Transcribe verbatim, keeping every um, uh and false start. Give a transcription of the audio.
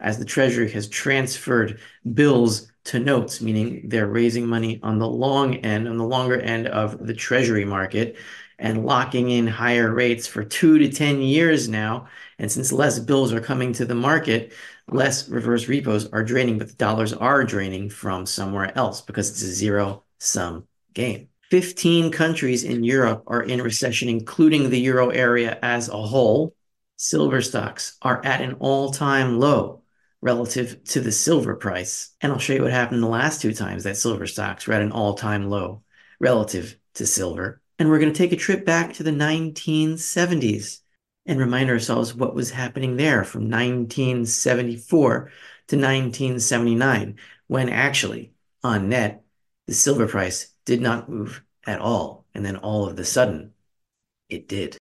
as the Treasury has transferred bills to notes, meaning they're raising money on the long end, on the longer end of the Treasury market, and locking in higher rates for two to ten years now. And since less bills are coming to the market, less reverse repos are draining, but the dollars are draining from somewhere else because it's a zero-sum game. fifteen countries in Europe are in recession, including the euro area as a whole. Silver stocks are at an all-time low relative to the silver price. And I'll show you what happened the last two times that silver stocks were at an all-time low relative to silver. And we're going to take a trip back to the nineteen seventies and remind ourselves what was happening there from nineteen seventy-four to nineteen seventy-nine, when actually, on net, the silver price did not move at all. And then all of a sudden, it did.